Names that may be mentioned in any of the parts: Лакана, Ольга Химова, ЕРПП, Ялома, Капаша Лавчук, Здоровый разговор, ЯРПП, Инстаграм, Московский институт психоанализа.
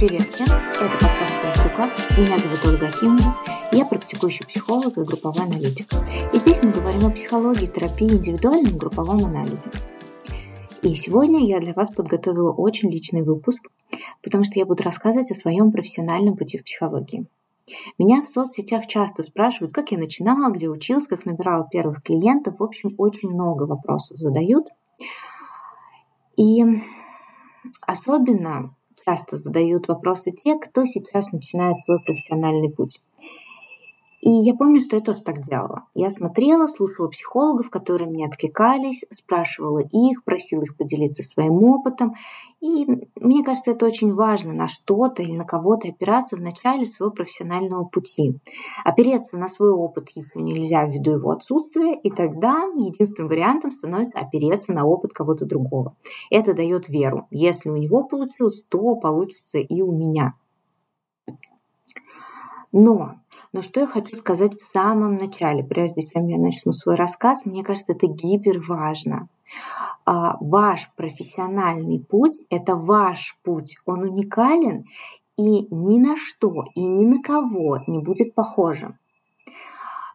Привет всем, это Капаша Лавчука, меня зовут Ольга Химова, я практикующий психолог и групповой аналитик. И здесь мы говорим о психологии, терапии, индивидуальном и групповом анализе. И сегодня я для вас подготовила очень личный выпуск, потому что я буду рассказывать о своем профессиональном пути в психологии. Меня в соцсетях часто спрашивают, как я начинала, где училась, как набирала первых клиентов. В общем, очень много вопросов задают. И особенно часто задают вопросы те, кто сейчас начинает свой профессиональный путь. И я помню, что я тоже так делала. Я смотрела, слушала психологов, которые мне откликались, спрашивала их, просила их поделиться своим опытом. И мне кажется, это очень важно на что-то или на кого-то опираться в начале своего профессионального пути. Опереться на свой опыт если нельзя ввиду его отсутствия, и тогда единственным вариантом становится опереться на опыт кого-то другого. Это дает веру. Если у него получилось, то получится и у меня. Но что я хочу сказать в самом начале, прежде чем я начну свой рассказ, мне кажется, это гиперважно. Ваш профессиональный путь – это ваш путь, он уникален и ни на что и ни на кого не будет похожим.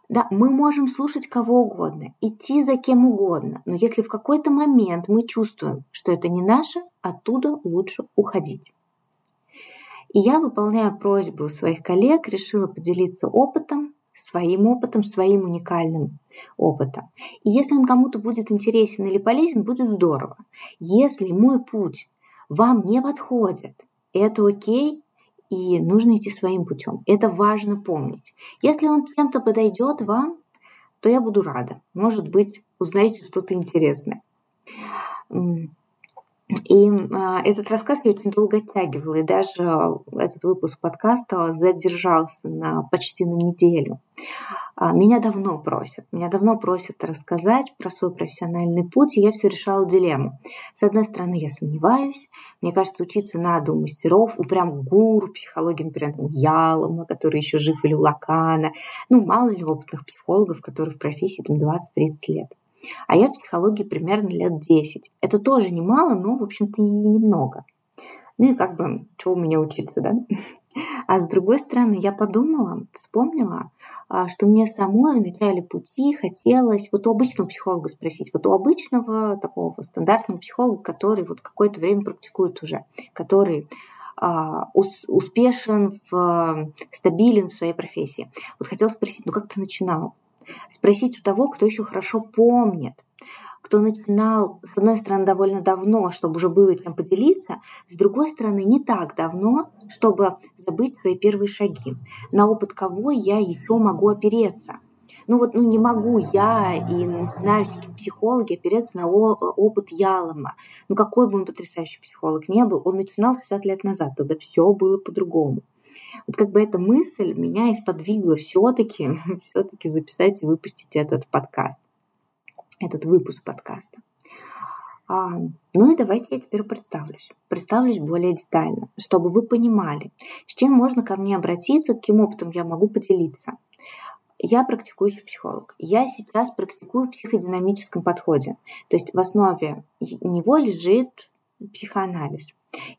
Да, мы можем слушать кого угодно, идти за кем угодно, но если в какой-то момент мы чувствуем, что это не наше, оттуда лучше уходить. И я, выполняя просьбу своих коллег, решила поделиться опытом, своим уникальным опытом. И если он кому-то будет интересен или полезен, будет здорово. Если мой путь вам не подходит, это окей, и нужно идти своим путем. Это важно помнить. Если он чем-то подойдет вам, то я буду рада. Может быть, узнаете что-то интересное. И этот рассказ я очень долго оттягивала, и даже этот выпуск подкаста задержался почти на неделю. Меня давно просят рассказать про свой профессиональный путь, и я все решала дилемму. С одной стороны, я сомневаюсь, мне кажется, учиться надо у мастеров, у прям гуру психологии, например, у Ялома, который еще жив, или у Лакана, мало ли опытных психологов, которые в профессии 20-30 лет. А я в психологии примерно лет 10. Это тоже немало, но, в общем-то, и немного. Чего у меня учиться, да? А с другой стороны, я подумала, вспомнила, что мне самой в начале пути хотелось у обычного психолога спросить, у обычного такого стандартного психолога, который какое-то время практикует уже, который успешен, стабилен в своей профессии. Хотела спросить, как ты начинал? Спросить у того, кто еще хорошо помнит, кто начинал, с одной стороны, довольно давно, чтобы уже было чем поделиться, с другой стороны, не так давно, чтобы забыть свои первые шаги, на опыт кого я еще могу опереться. Не могу я и начинающие психологи опереться на опыт Ялома. Какой бы он потрясающий психолог ни был, он начинал 60 лет назад, тогда все было по-другому. Эта мысль меня и сподвигла все-таки записать и выпустить этот выпуск подкаста. Давайте я теперь представлюсь более детально, чтобы вы понимали, с чем можно ко мне обратиться, каким опытом я могу поделиться. Я практикующий психолог. Я сейчас практикую в психодинамическом подходе. То есть в основе него лежит психоанализ.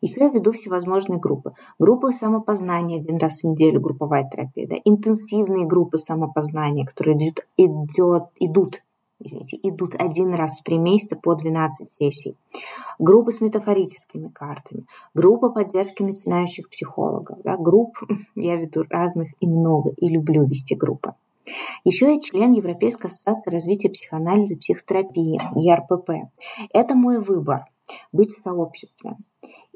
Еще я веду всевозможные группы. Группы самопознания 1 раз в неделю, групповая терапия, интенсивные группы самопознания, которые идут 1 раз в 3 месяца по 12 сессий. Группы с метафорическими картами, группа поддержки начинающих психологов. Групп я веду разных и много, и люблю вести группы. Еще я член Европейской ассоциации развития психоанализа и психотерапии, ЯРПП. Это мой выбор – быть в сообществе.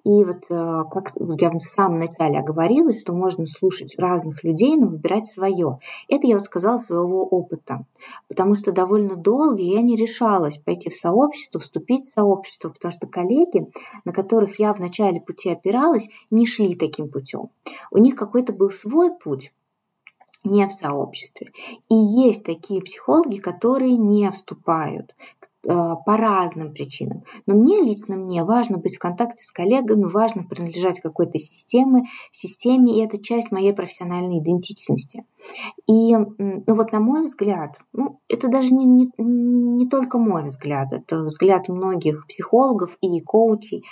И как я в самом начале оговорилась, что можно слушать разных людей, но выбирать свое. Это я сказала своего опыта, потому что довольно долго я не решалась пойти в сообщество, вступить в сообщество, потому что коллеги, на которых я в начале пути опиралась, не шли таким путем. У них какой-то был свой путь, не в сообществе. И есть такие психологи, которые не вступают по разным причинам. Но мне лично важно быть в контакте с коллегами, важно принадлежать какой-то системе, и это часть моей профессиональной идентичности. И на мой взгляд, это даже не только мой взгляд, это взгляд многих психологов и коучей,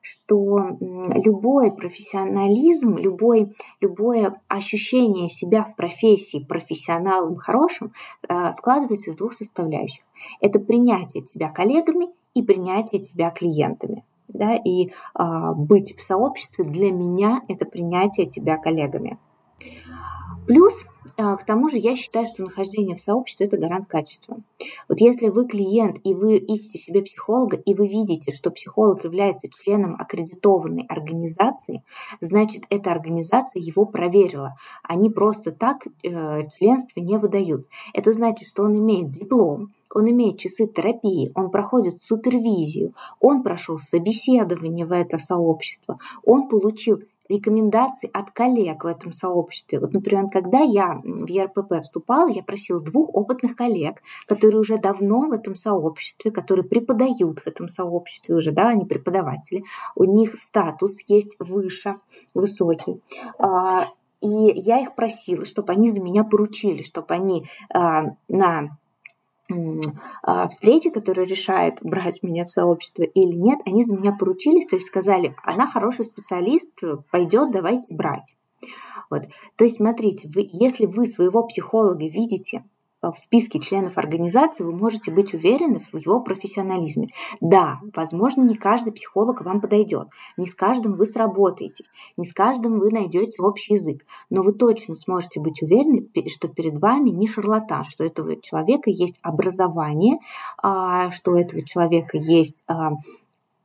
что любой профессионализм, любое ощущение себя в профессии профессионалом хорошим складывается из двух составляющих. Это принятие тебя коллегами и принятие тебя клиентами. Да? И быть в сообществе для меня – это принятие тебя коллегами. Плюс, к тому же, я считаю, что нахождение в сообществе – это гарант качества. Вот если вы клиент, и вы ищете себе психолога, и вы видите, что психолог является членом аккредитованной организации, значит, эта организация его проверила. Они просто так членство не выдают. Это значит, что он имеет диплом, он имеет часы терапии, он проходит супервизию, он прошел собеседование в это сообщество, он получил рекомендаций от коллег в этом сообществе. Вот, например, когда я в ЕРПП вступала, я просила 2 опытных коллег, которые уже давно в этом сообществе, которые преподают в этом сообществе уже, да, они преподаватели, у них статус есть выше, высокий. И я их просила, чтобы они за меня поручили, чтобы они на встречи, которая решает, брать меня в сообщество или нет, они за меня поручились, то есть сказали, она хороший специалист, пойдет, давайте брать. Вот. То есть смотрите, если вы своего психолога видите в списке членов организации, вы можете быть уверены в его профессионализме. Да, возможно, не каждый психолог вам подойдет, не с каждым вы сработаетесь, не с каждым вы найдете общий язык, но вы точно сможете быть уверены, что перед вами не шарлатан, что у этого человека есть образование, что у этого человека есть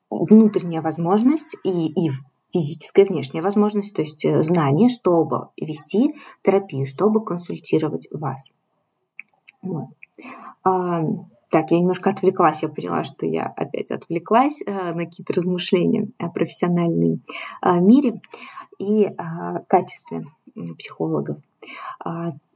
внутренняя возможность и физическая внешняя возможность, то есть знание, чтобы вести терапию, чтобы консультировать вас. Вот. Так, я немножко отвлеклась, я поняла, что я опять отвлеклась на какие-то размышления о профессиональном мире и качестве психологов.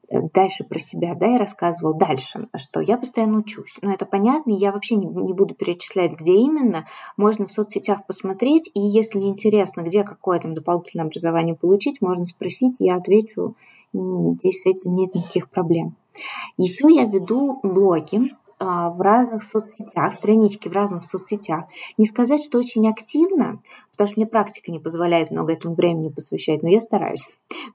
Дальше про себя, да, я рассказывала дальше, что я постоянно учусь. Но это понятно, я вообще не буду перечислять, где именно. Можно в соцсетях посмотреть, и если интересно, где какое там дополнительное образование получить, можно спросить, я отвечу, здесь с этим нет никаких проблем. Еще я веду блоги в разных соцсетях, странички в разных соцсетях. Не сказать, что очень активно, потому что мне практика не позволяет много этому времени посвящать, но я стараюсь.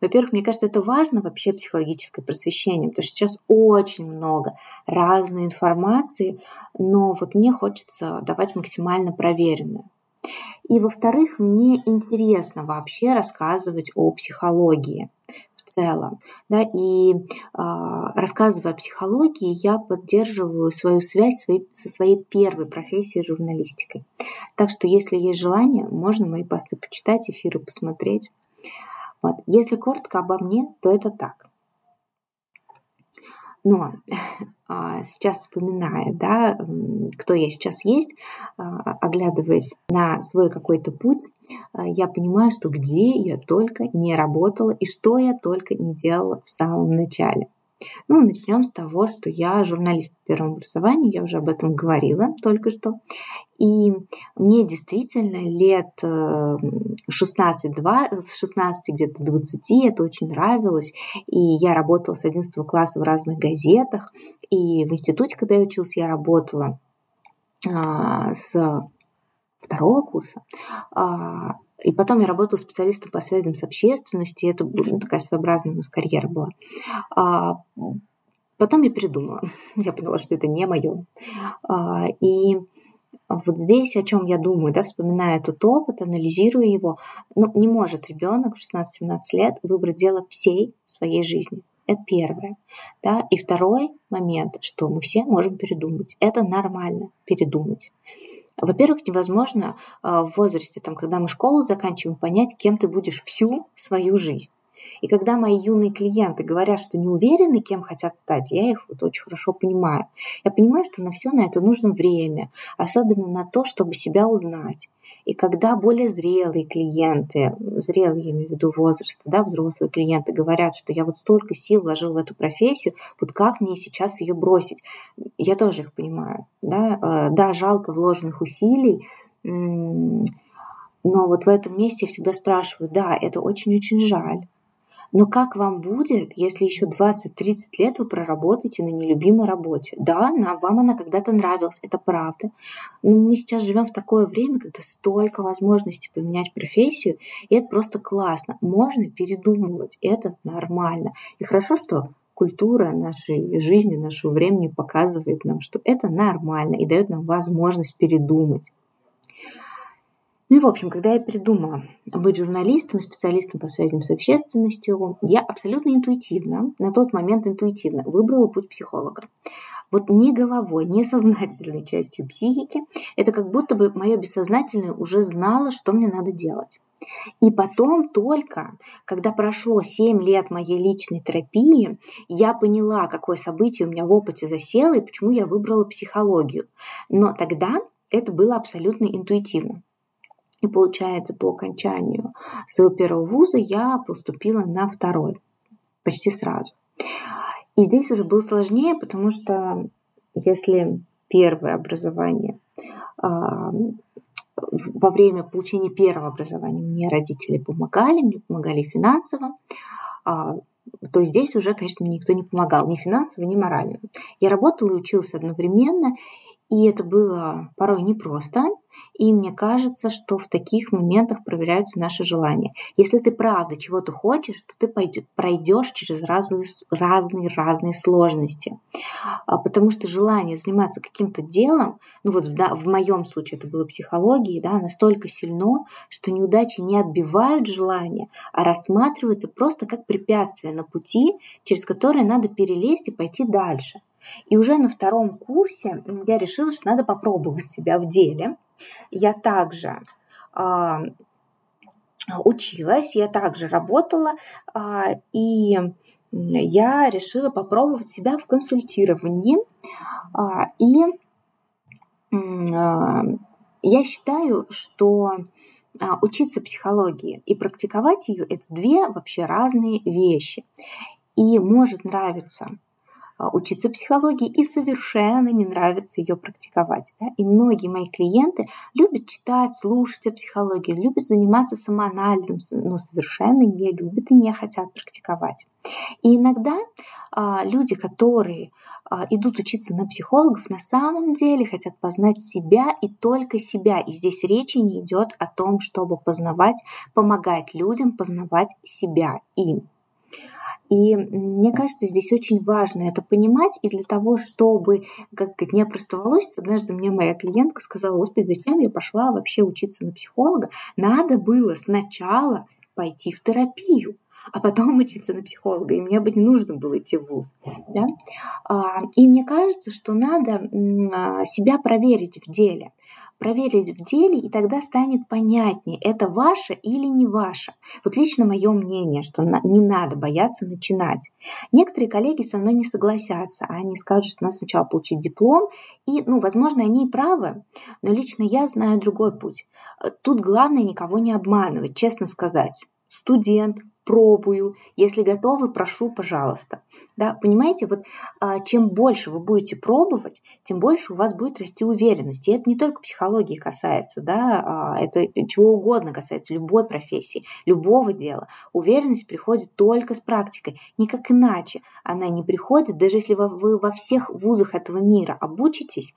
Во-первых, мне кажется, это важно вообще психологическое просвещение, потому что сейчас очень много разной информации, но вот мне хочется давать максимально проверенную. И во-вторых, мне интересно вообще рассказывать о психологии. Целом, да, и рассказывая о психологии, я поддерживаю свою связь со своей первой профессией журналистикой. Так что, если есть желание, можно мои посты почитать, эфиры посмотреть. Вот. Если коротко обо мне, то это так. Но сейчас вспоминая, да, кто я сейчас есть, оглядываясь на свой какой-то путь, я понимаю, что где я только не работала и что я только не делала в самом начале. Ну, начнем с того, что я журналист по первому образованию, я уже об этом говорила только что. И мне действительно лет 16-20, с 16 где-то 20 это очень нравилось. И я работала с 11 класса в разных газетах. И в институте, когда я училась, я работала с 2 курса. И потом я работала специалистом по связям с общественностью, и это такая своеобразная у нас карьера была. Потом я передумала, я поняла, что это не мое. И вот здесь, о чем я думаю, да, вспоминая этот опыт, анализируя его, ну, не может ребенок в 16-17 лет выбрать дело всей своей жизни. Это первое. Да? И второй момент, что мы все можем передумать. Это нормально передумать. Во-первых, невозможно в возрасте, там, когда мы школу заканчиваем, понять, кем ты будешь всю свою жизнь. И когда мои юные клиенты говорят, что не уверены, кем хотят стать, я их вот очень хорошо понимаю. Я понимаю, что на все на это нужно время, особенно на то, чтобы себя узнать. И когда более зрелые клиенты, зрелые, я имею в виду возраст, да, взрослые клиенты говорят, что я вот столько сил вложил в эту профессию, вот как мне сейчас ее бросить? Я тоже их понимаю. Да, да, жалко вложенных усилий, но вот в этом месте я всегда спрашиваю, да, это очень-очень жаль. Но как вам будет, если еще 20-30 лет вы проработаете на нелюбимой работе? Да, вам она когда-то нравилась, это правда. Но мы сейчас живем в такое время, когда столько возможностей поменять профессию, и это просто классно. Можно передумывать, это нормально. И хорошо, что культура нашей жизни, нашего времени показывает нам, что это нормально и дает нам возможность передумать. Ну и, в общем, когда я придумала быть журналистом, специалистом по связям с общественностью, я абсолютно интуитивно, на тот момент интуитивно выбрала путь психолога. Вот не головой, не сознательной частью психики, это как будто бы мое бессознательное уже знало, что мне надо делать. И потом только, когда прошло 7 лет моей личной терапии, я поняла, какое событие у меня в опыте засело и почему я выбрала психологию. Но тогда это было абсолютно интуитивно. И получается, по окончанию своего первого вуза я поступила на второй почти сразу. И здесь уже было сложнее, потому что если первое образование, во время получения первого образования мне родители помогали, мне помогали финансово, то здесь уже, конечно, мне никто не помогал, ни финансово, ни морально. Я работала и училась одновременно, и это было порой непросто, и мне кажется, что в таких моментах проверяются наши желания. Если ты правда чего-то хочешь, то ты пройдешь через разные сложности, потому что желание заниматься каким-то делом, в моем случае это было психологией, настолько сильно, что неудачи не отбивают желание, а рассматриваются просто как препятствие на пути, через которое надо перелезть и пойти дальше. И уже на втором курсе я решила, что надо попробовать себя в деле. Я также училась, я также работала, и я решила попробовать себя в консультировании. Я считаю, что учиться психологии и практиковать ее – это две вообще разные вещи. И может нравиться учиться психологии и совершенно не нравится ее практиковать. Да? И многие мои клиенты любят читать, слушать о психологии, любят заниматься самоанализом, но совершенно не любят и не хотят практиковать. И иногда люди, которые идут учиться на психологов, на самом деле хотят познать себя и только себя. И здесь речи не идет о том, чтобы познавать, помогать людям познавать себя им. И мне кажется, здесь очень важно это понимать, и для того, чтобы как-то не опростоволоситься, однажды мне моя клиентка сказала: «Господи, зачем я пошла вообще учиться на психолога? Надо было сначала пойти в терапию, а потом учиться на психолога, и мне бы не нужно было идти в вуз». Да? И мне кажется, что надо себя проверить в деле, и тогда станет понятнее, это ваше или не ваше. Вот лично мое мнение, что не надо бояться начинать. Некоторые коллеги со мной не согласятся, они скажут, что надо сначала получить диплом, и, возможно, они и правы, но лично я знаю другой путь. Тут главное никого не обманывать, честно сказать. Студент, пробую, если готовы, прошу, пожалуйста. Да, понимаете, чем больше вы будете пробовать, тем больше у вас будет расти уверенность. И это не только психологии касается, это чего угодно касается, любой профессии, любого дела. Уверенность приходит только с практикой, никак иначе она не приходит. Даже если вы во всех вузах этого мира обучитесь,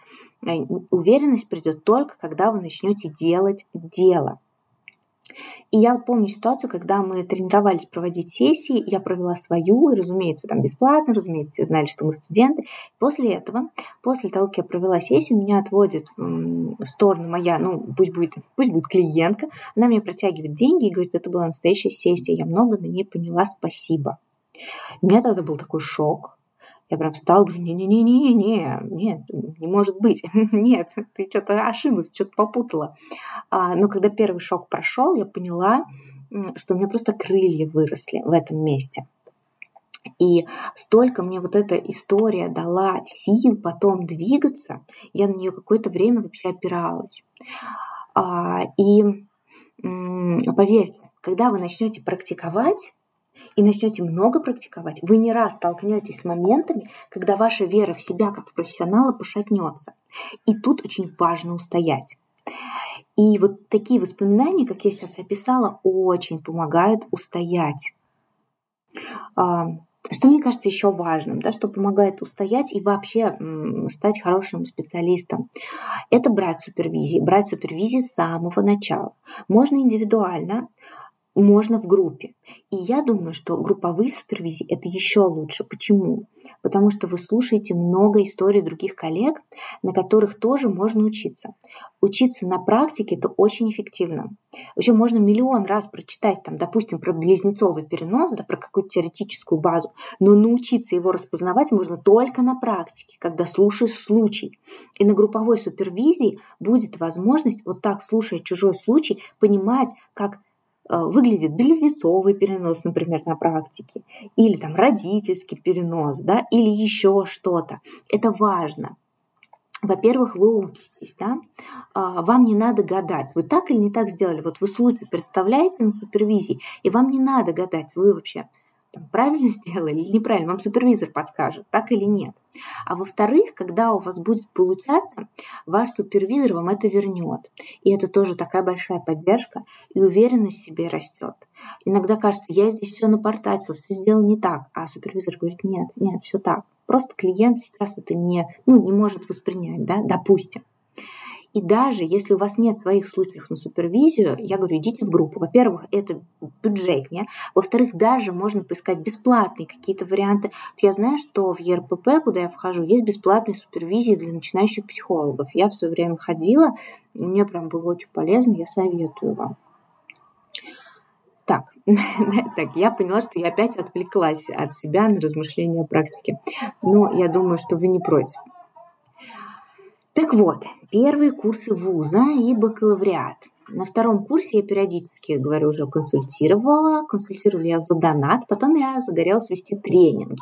уверенность придет только, когда вы начнете делать дело. И я помню ситуацию, когда мы тренировались проводить сессии, я провела свою, и, разумеется, там бесплатно, разумеется, все знали, что мы студенты. После этого, после того, как я провела сессию, меня отводит в сторону моя, пусть будет клиентка, она мне протягивает деньги и говорит: это была настоящая сессия, я много на ней поняла, спасибо. У меня тогда был такой шок. Я прям встала, говорю: нет, не может быть, нет, ты что-то ошиблась, что-то попутала. Но когда первый шок прошел, я поняла, что у меня просто крылья выросли в этом месте. И столько мне эта история дала сил потом двигаться, я на нее какое-то время вообще опиралась. И поверьте, когда вы начнете практиковать, и начнете много практиковать, вы не раз столкнетесь с моментами, когда ваша вера в себя как в профессионала пошатнется. И тут очень важно устоять. И такие воспоминания, как я сейчас описала, очень помогают устоять. Что мне кажется еще важным, да, что помогает устоять и вообще стать хорошим специалистом, это брать супервизии с самого начала. Можно индивидуально, можно в группе. И я думаю, что групповые супервизии – это еще лучше. Почему? Потому что вы слушаете много историй других коллег, на которых тоже можно учиться. Учиться на практике – это очень эффективно. Вообще можно миллион раз прочитать, там, допустим, про близнецовый перенос, да, про какую-то теоретическую базу, но научиться его распознавать можно только на практике, когда слушаешь случай. И на групповой супервизии будет возможность, вот так, слушая чужой случай, понимать, как выглядит близнецовый перенос, например, на практике, или там родительский перенос, да, или еще что-то. Это важно. Во-первых, вы учитесь, да? Вам не надо гадать, вы так или не так сделали. Вот вы случай представляете на супервизии, и вам не надо гадать, вы вообще там, правильно сделали или неправильно, вам супервизор подскажет, так или нет. А во-вторых, когда у вас будет получаться, ваш супервизор вам это вернет. И это тоже такая большая поддержка, и уверенность в себе растет. Иногда кажется, я здесь все напортачил, все сделал не так, а супервизор говорит, нет, все так. Просто клиент сейчас это не может воспринять, да, допустим. И даже если у вас нет своих случаев на супервизию, я говорю, идите в группу. Во-первых, это бюджетнее. Во-вторых, даже можно поискать бесплатные какие-то варианты. Я знаю, что в ЕРПП, куда я вхожу, есть бесплатные супервизии для начинающих психологов. Я в свое время ходила, мне прям было очень полезно, я советую вам. Так, я поняла, что я опять отвлеклась от себя на размышления о практике. Но я думаю, что вы не против. Так вот, первые курсы вуза и бакалавриат. На втором курсе я периодически, говорю, уже консультировала я за донат, потом я загорелась вести тренинги,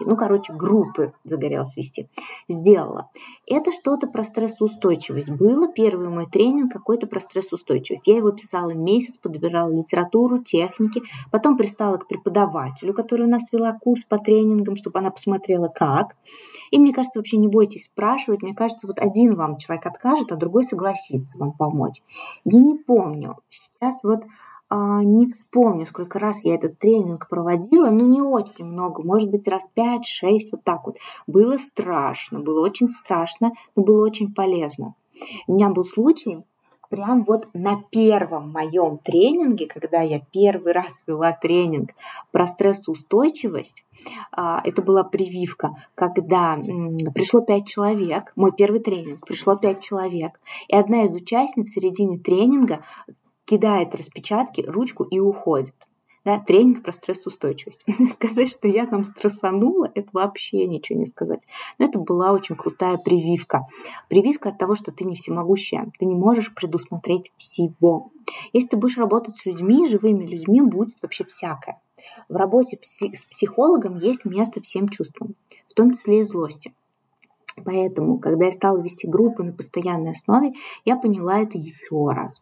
группы загорелась вести, сделала. Это что-то про стрессоустойчивость было, первый мой тренинг какой-то про стрессоустойчивость. Я его писала месяц, подбирала литературу, техники, потом пристала к преподавателю, которая у нас вела курс по тренингам, чтобы она посмотрела, как. И мне кажется, вообще не бойтесь спрашивать, мне кажется, вот один вам человек откажет, а другой согласится вам помочь. Я не помню. Сейчас не вспомню, сколько раз я этот тренинг проводила, но не очень много, может быть, раз 5-6, вот так вот. Было страшно, было очень страшно, но было очень полезно. У меня был случай прям вот на первом моем тренинге, когда я первый раз вела тренинг про стрессоустойчивость, это была прививка, когда пришло 5 человек, мой первый тренинг, пришло 5 человек, и одна из участниц в середине тренинга кидает распечатки, ручку и уходит. Да, тренинг про стрессоустойчивость. Сказать, что я там стрессанула, это вообще ничего не сказать. Но это была очень крутая прививка. Прививка от того, что ты не всемогущая. Ты не можешь предусмотреть всего. Если ты будешь работать с людьми, живыми людьми, будет вообще всякое. В работе с психологом есть место всем чувствам, в том числе и злости. Поэтому, когда я стала вести группы на постоянной основе, я поняла это еще раз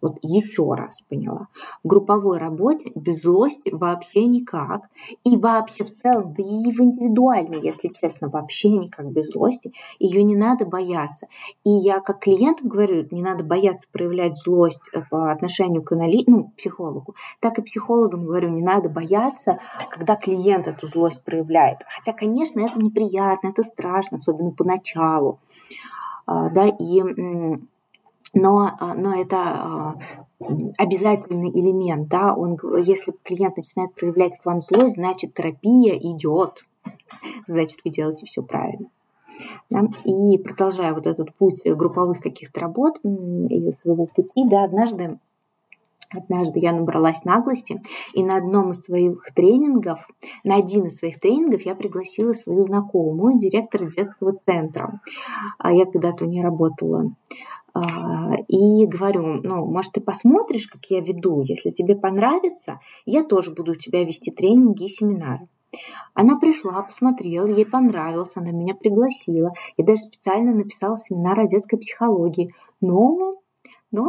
поняла. В групповой работе без злости вообще никак. И вообще в целом, да и в индивидуальной, если честно, вообще никак без злости. Ее не надо бояться. И я как клиентам говорю, не надо бояться проявлять злость по отношению к психологу. Так и психологам говорю, не надо бояться, когда клиент эту злость проявляет. Хотя, конечно, это неприятно, это страшно, особенно поначалу. Да, но это обязательный элемент. Да, если клиент начинает проявлять к вам злость, значит, терапия идет. Значит, вы делаете все правильно. Да? И продолжая вот этот путь групповых каких-то работ и своего пути, да, однажды я набралась наглости, и на один из своих тренингов я пригласила свою знакомую, директора детского центра. Я когда-то у нее работала. И говорю, может, ты посмотришь, как я веду, если тебе понравится, я тоже буду у тебя вести тренинги и семинары. Она пришла, посмотрела, ей понравилось, она меня пригласила. Я даже специально написала семинар о детской психологии, но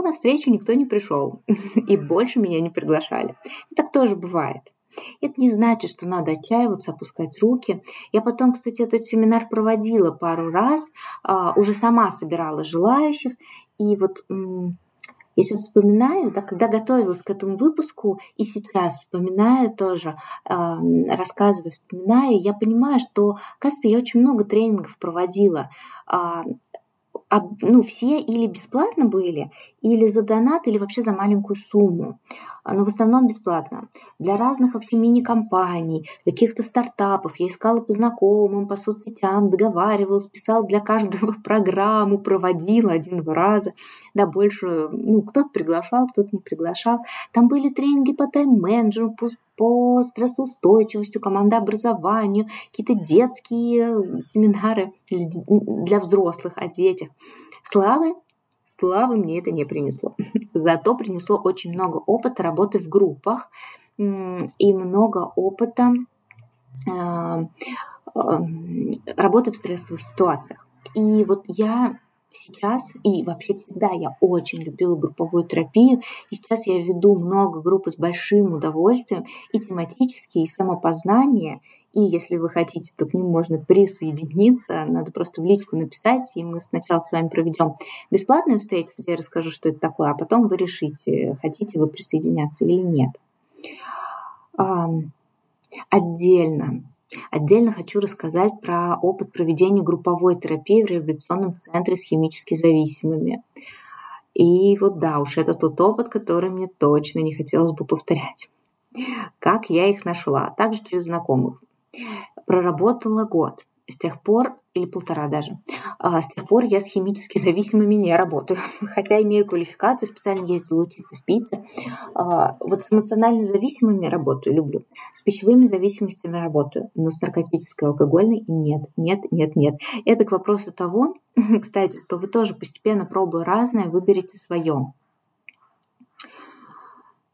на встречу никто не пришел, и больше меня не приглашали. Так тоже бывает. Это не значит, что надо отчаиваться, опускать руки. Я потом, кстати, этот семинар проводила пару раз, уже сама собирала желающих, и вот Я сейчас вспоминаю, да, когда готовилась к этому выпуску, и сейчас вспоминаю тоже, рассказываю, вспоминаю, я понимаю, что, кажется, я очень много тренингов проводила. Все или бесплатно были, или за донат, или вообще за маленькую сумму. Но в основном бесплатно. Для разных вообще мини-компаний, для каких-то стартапов. Я искала по знакомым, по соцсетям, договаривалась, писала для каждого программу, проводила один-два раза. Да, больше, кто-то приглашал, кто-то не приглашал. Там были тренинги по тайм-менеджменту, по стрессоустойчивости, командообразованию, какие-то детские семинары для взрослых о детях. Славы мне это не принесло. Зато принесло очень много опыта работы в группах и много опыта работы в стрессовых ситуациях. И вот я сейчас, и вообще всегда я очень любила групповую терапию, и сейчас я веду много групп с большим удовольствием, и тематические, и самопознание, и если вы хотите, то к ним можно присоединиться, надо просто в личку написать, и мы сначала с вами проведем бесплатную встречу, где я расскажу, что это такое, а потом вы решите, хотите вы присоединяться или нет. Отдельно хочу рассказать про опыт проведения групповой терапии в реабилитационном центре с химически зависимыми. И вот да, уж это тот опыт, который мне точно не хотелось бы повторять. Как я их нашла? Также через знакомых. Проработала год. С тех пор, или полтора даже, с тех пор я с химически зависимыми не работаю. Хотя имею квалификацию, специально ездила учиться в Питер. Вот с эмоционально зависимыми работаю, люблю. С пищевыми зависимостями работаю, но с наркотической, алкогольной нет. Это к вопросу того, кстати, что вы тоже постепенно, пробуя разное, выберете свое.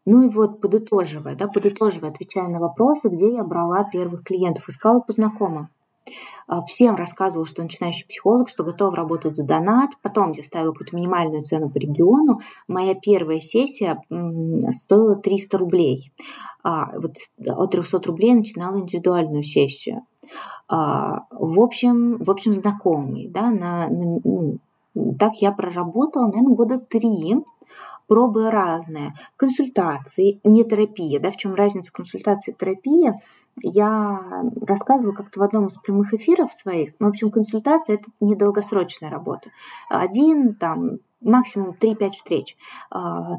Ну и вот, подытоживая, отвечая на вопросы, где я брала первых клиентов, искала по знакомым. Всем рассказывала, что начинающий психолог, что готова работать за донат. Потом я ставила какую-то минимальную цену по региону. Моя первая сессия стоила 300 рублей. Вот от 300 рублей начинала индивидуальную сессию. В общем, знакомый. Да, так я проработала, наверное, года 3. Пробы разные. Консультации, не терапия. Да, в чем разница консультации и терапии? Я рассказывала как-то в одном из прямых эфиров своих. В общем, консультация – это недолгосрочная работа. 1, максимум 3-5 встреч.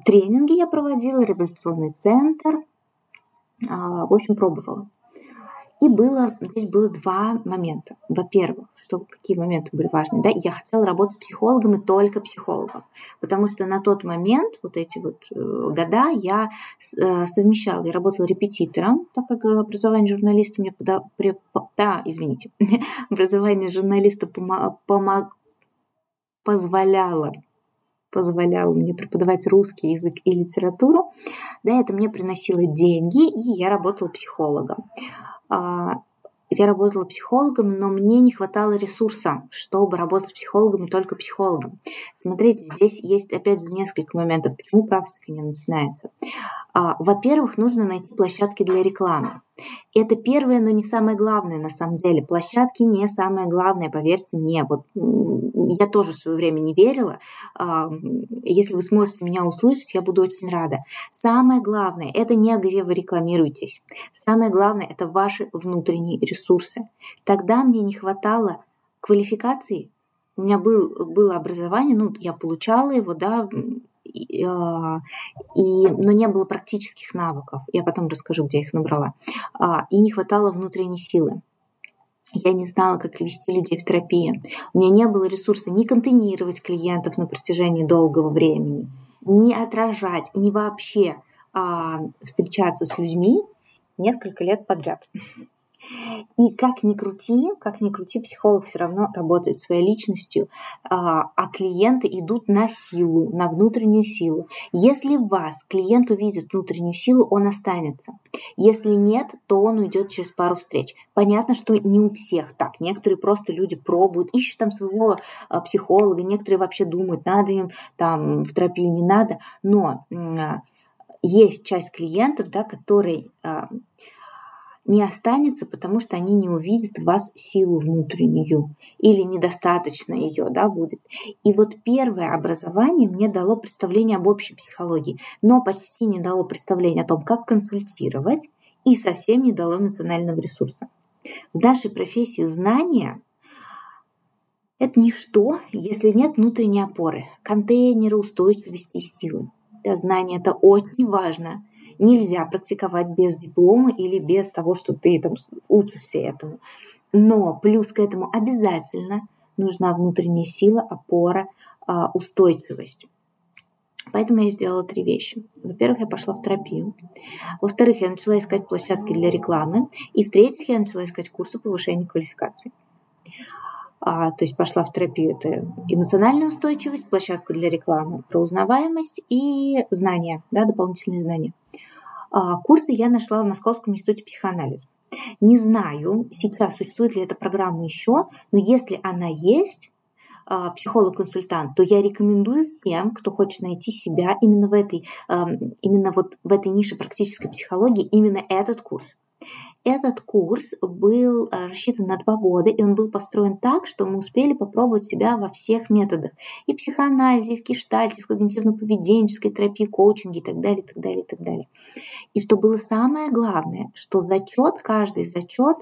Тренинги я проводила, реабилитационный центр. В общем, пробовала. И здесь было 2 момента. Во-первых, какие моменты были важны. Да? Я хотела работать с психологом и только психологом. Потому что на тот момент, вот эти вот года, я совмещала. Я работала репетитором, так как образование журналиста позволяло мне преподавать русский язык и литературу. Да, это мне приносило деньги, и я работала психологом. Я работала психологом, но мне не хватало ресурса, чтобы работать с психологом и только психологом. Смотрите, здесь есть опять несколько моментов, почему практика не начинается. Во-первых, нужно найти площадки для рекламы. Это первое, но не самое главное на самом деле. Площадки не самое главное, поверьте мне. Вот я тоже в свое время не верила. Если вы сможете меня услышать, я буду очень рада. Самое главное – это не где вы рекламируетесь. Самое главное – это ваши внутренние ресурсы. Тогда мне не хватало квалификации. У меня было образование, я получала его, да, но не было практических навыков. Я потом расскажу, где я их набрала. И не хватало внутренней силы. Я не знала, как вести людей в терапию. У меня не было ресурса ни контейнировать клиентов на протяжении долгого времени, ни отражать, ни вообще встречаться с людьми несколько лет подряд. И как ни крути, психолог все равно работает своей личностью, а клиенты идут на силу, на внутреннюю силу. Если вас клиент увидит внутреннюю силу, он останется. Если нет, то он уйдет через пару встреч. Понятно, что не у всех так. Некоторые просто люди пробуют, ищут там своего психолога, некоторые вообще думают, надо им там в терапию, не надо. Но есть часть клиентов, да, которые не останется, потому что они не увидят в вас силу внутреннюю или недостаточно ее, да, будет. И вот первое образование мне дало представление об общей психологии, но почти не дало представления о том, как консультировать, и совсем не дало эмоционального ресурса. В нашей профессии знания – это ничто, если нет внутренней опоры, контейнера устойчивости и силы. Да, знание – это очень важно. Нельзя практиковать без диплома или без того, что ты там учишься этому. Но плюс к этому обязательно нужна внутренняя сила, опора, устойчивость. Поэтому я сделала 3 вещи. Во-первых, я пошла в терапию. Во-вторых, я начала искать площадки для рекламы. И в-третьих, я начала искать курсы повышения квалификации. То есть пошла в терапию. Это эмоциональная устойчивость, площадка для рекламы, про узнаваемость и знания, да, дополнительные знания. Курсы я нашла в Московском институте психоанализа. Не знаю, сейчас существует ли эта программа еще, но если она есть, психолог-консультант, то я рекомендую всем, кто хочет найти себя именно в этой нише практической психологии, именно этот курс. Этот курс был рассчитан на 2 года, и он был построен так, что мы успели попробовать себя во всех методах. И в психоанализе, и в гештальте, и в когнитивно-поведенческой терапии, коучинге и так далее, и так далее, и так далее. И что было самое главное, что каждый зачет,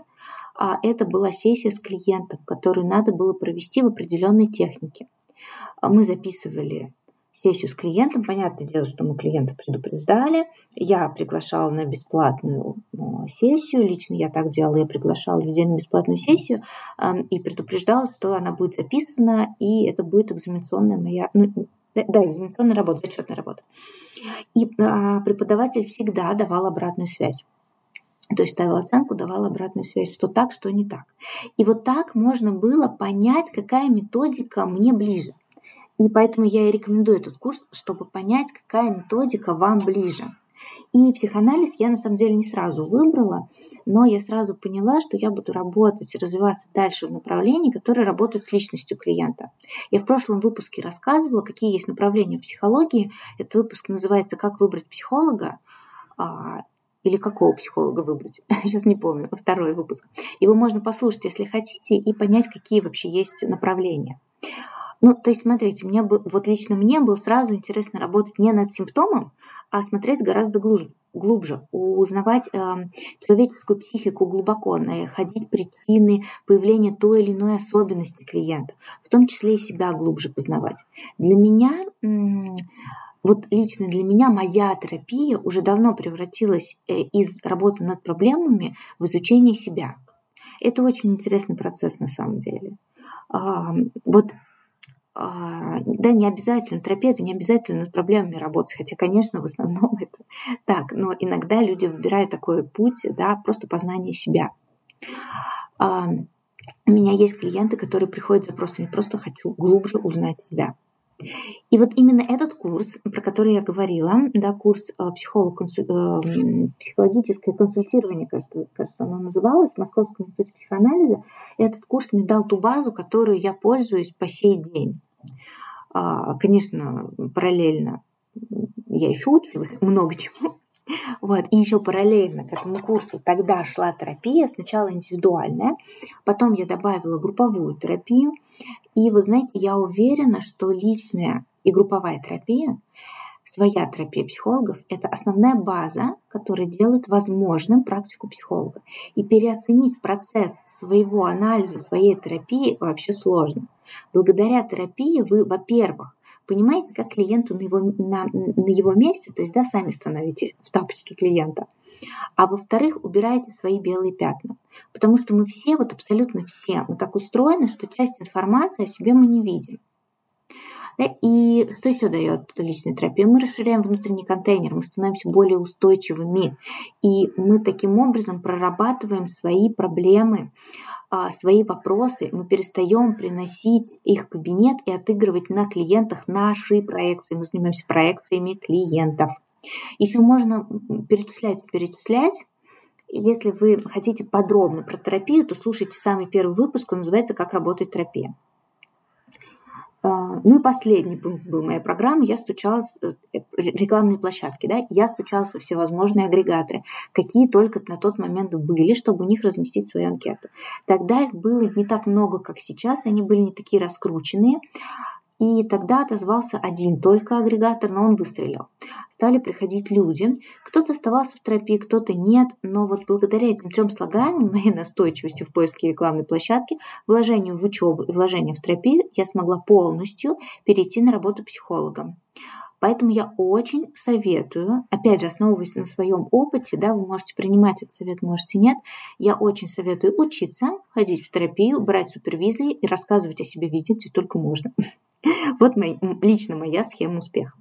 это была сессия с клиентом, которую надо было провести в определенной технике. Мы записывали сессию с клиентом. Понятное дело, что мы клиента предупреждали. Я приглашала на бесплатную сессию. Лично я так делала. Я приглашала людей на бесплатную сессию и предупреждала, что она будет записана, и это будет экзаменационная работа, зачетная работа. И преподаватель всегда давал обратную связь. То есть ставил оценку, давал обратную связь, что так, что не так. И вот так можно было понять, какая методика мне ближе. И поэтому я и рекомендую этот курс, чтобы понять, какая методика вам ближе. И психоанализ я на самом деле не сразу выбрала, но я сразу поняла, что я буду работать, развиваться дальше в направлении, которые работают с личностью клиента. Я в прошлом выпуске рассказывала, какие есть направления в психологии. Этот выпуск называется «Как выбрать психолога» или «Какого психолога выбрать?» Сейчас не помню, 2 выпуск. Его можно послушать, если хотите, и понять, какие вообще есть направления. Ну, то есть, смотрите, лично мне было сразу интересно работать не над симптомом, а смотреть гораздо глубже, узнавать человеческую психику глубоко, находить причины появления той или иной особенности клиента, в том числе и себя глубже познавать. Для меня, моя терапия уже давно превратилась из работы над проблемами в изучение себя. Это очень интересный процесс на самом деле. Да, не обязательно, терапия — это не обязательно над проблемами работать, хотя, конечно, в основном это так, но иногда люди выбирают такой путь, да, просто познание себя. У меня есть клиенты, которые приходят с запросами «просто хочу глубже узнать себя». И вот именно этот курс, про который я говорила, да, курс «Психологическое консультирование», кажется, оно называлось, в Московском институте психоанализа, этот курс мне дал ту базу, которую я пользуюсь по сей день. Конечно, параллельно я еще училась много чему. Вот. И еще параллельно к этому курсу тогда шла терапия, сначала индивидуальная, потом я добавила групповую терапию. И вы знаете, я уверена, что личная и групповая терапия, своя терапия психологов – это основная база, которая делает возможным практику психолога. И переоценить процесс своего анализа, своей терапии вообще сложно. Благодаря терапии вы, во-первых, понимаете, как клиенту на его месте, то есть, да, сами становитесь в тапочке клиента. А во-вторых, убираете свои белые пятна. Потому что мы все, вот абсолютно все, мы так устроены, что часть информации о себе мы не видим. И что еще дает личная терапия? Мы расширяем внутренний контейнер, мы становимся более устойчивыми. И мы таким образом прорабатываем свои проблемы, свои вопросы. Мы перестаем приносить их в кабинет и отыгрывать на клиентах наши проекции. Мы занимаемся проекциями клиентов. Еще можно перечислять. Если вы хотите подробно про терапию, то слушайте самый первый выпуск, он называется «Как работает терапия». Ну и последний пункт был моей программы. Я стучалась в рекламные площадки, да? Я стучалась во всевозможные агрегаторы, какие только на тот момент были, чтобы у них разместить свою анкету. Тогда их было не так много, как сейчас, они были не такие раскрученные. И тогда отозвался один только агрегатор, но он выстрелил. Стали приходить люди. Кто-то оставался в терапии, кто-то нет. Но вот благодаря этим трем слоганиям, моей настойчивости в поиске рекламной площадки, вложению в учебу и вложению в терапию, я смогла полностью перейти на работу психологом. Поэтому я очень советую, опять же, основываясь на своем опыте, да, вы можете принимать этот совет, можете нет, я очень советую учиться, ходить в терапию, брать супервизии и рассказывать о себе везде, где только можно. Вот лично моя схема успеха.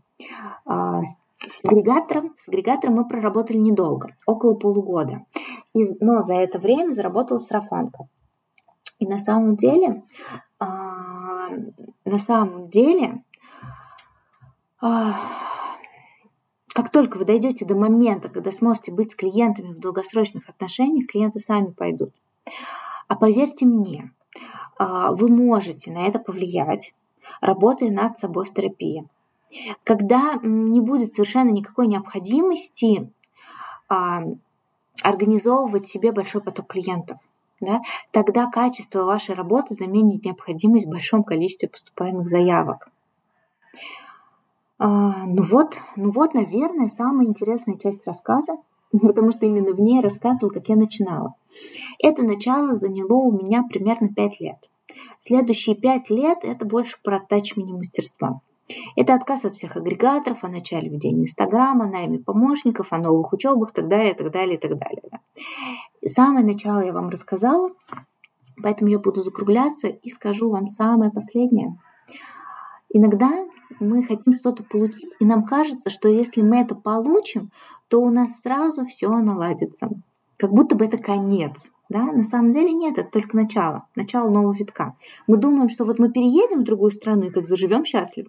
С агрегатором мы проработали недолго, около полугода. Но за это время заработала сарафанка. И на самом деле, как только вы дойдете до момента, когда сможете быть с клиентами в долгосрочных отношениях, клиенты сами пойдут. А поверьте мне, вы можете на это повлиять, работая над собой в терапии. Когда не будет совершенно никакой необходимости организовывать себе большой поток клиентов, да, тогда качество вашей работы заменит необходимость в большом количестве поступаемых заявок. Ну вот, наверное, самая интересная часть рассказа, потому что именно в ней рассказывала, как я начинала. Это начало заняло у меня примерно 5 лет. Следующие 5 лет – это больше про оттачивание мастерства. Это отказ от всех агрегаторов, о начале ведения Инстаграма, найме помощников, о новых учебах и так далее, и так далее, и так далее. И самое начало я вам рассказала, поэтому я буду закругляться и скажу вам самое последнее. Иногда мы хотим что-то получить, и нам кажется, что если мы это получим, то у нас сразу все наладится. Как будто бы это конец. Да? На самом деле нет, это только начало нового витка. Мы думаем, что вот мы переедем в другую страну и как заживем счастливо.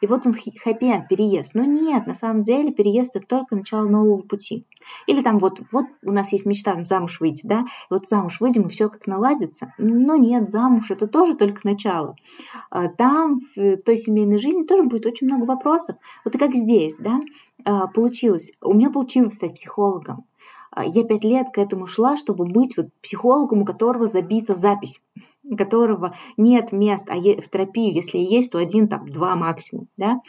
И вот он хэппи-энд, переезд. Но нет, на самом деле переезд – это только начало нового пути. Или там вот у нас есть мечта замуж выйти, да, и вот замуж выйдем, и все как наладится. Но нет, замуж – это тоже только начало. Там в той семейной жизни тоже будет очень много вопросов. Вот и как здесь, да, получилось. У меня получилось стать психологом. Я 5 лет к этому шла, чтобы быть вот психологом, у которого забита запись, у которого нет мест, а в терапии, если есть, то 1-2 максимум. Да?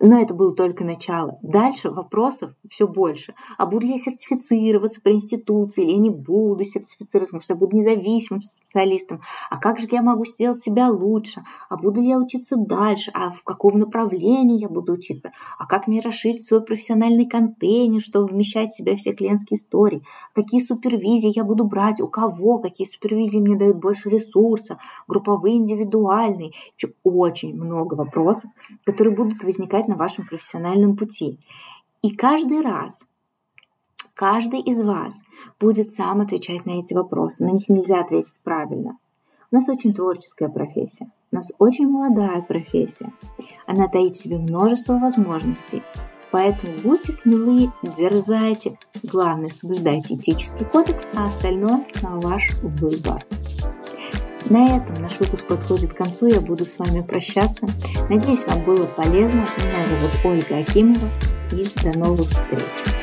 Но это было только начало. Дальше вопросов все больше. А буду ли я сертифицироваться при институции, или я не буду сертифицироваться, потому что я буду независимым специалистом? А как же я могу сделать себя лучше? А буду ли я учиться дальше? А в каком направлении я буду учиться? А как мне расширить свой профессиональный контейнер, чтобы вмещать в себя все клиентские истории? Какие супервизии я буду брать? У кого? Какие супервизии мне дают больше ресурса? Групповые, индивидуальные? Очень много вопросов, которые будут возникать на вашем профессиональном пути. И каждый раз, каждый из вас будет сам отвечать на эти вопросы. На них нельзя ответить правильно. У нас очень творческая профессия. У нас очень молодая профессия. Она таит в себе множество возможностей. Поэтому будьте смелые, дерзайте. Главное, соблюдайте этический кодекс, а остальное на ваш выбор. На этом наш выпуск подходит к концу, я буду с вами прощаться. Надеюсь, вам было полезно. Меня зовут Ольга Химова, и до новых встреч!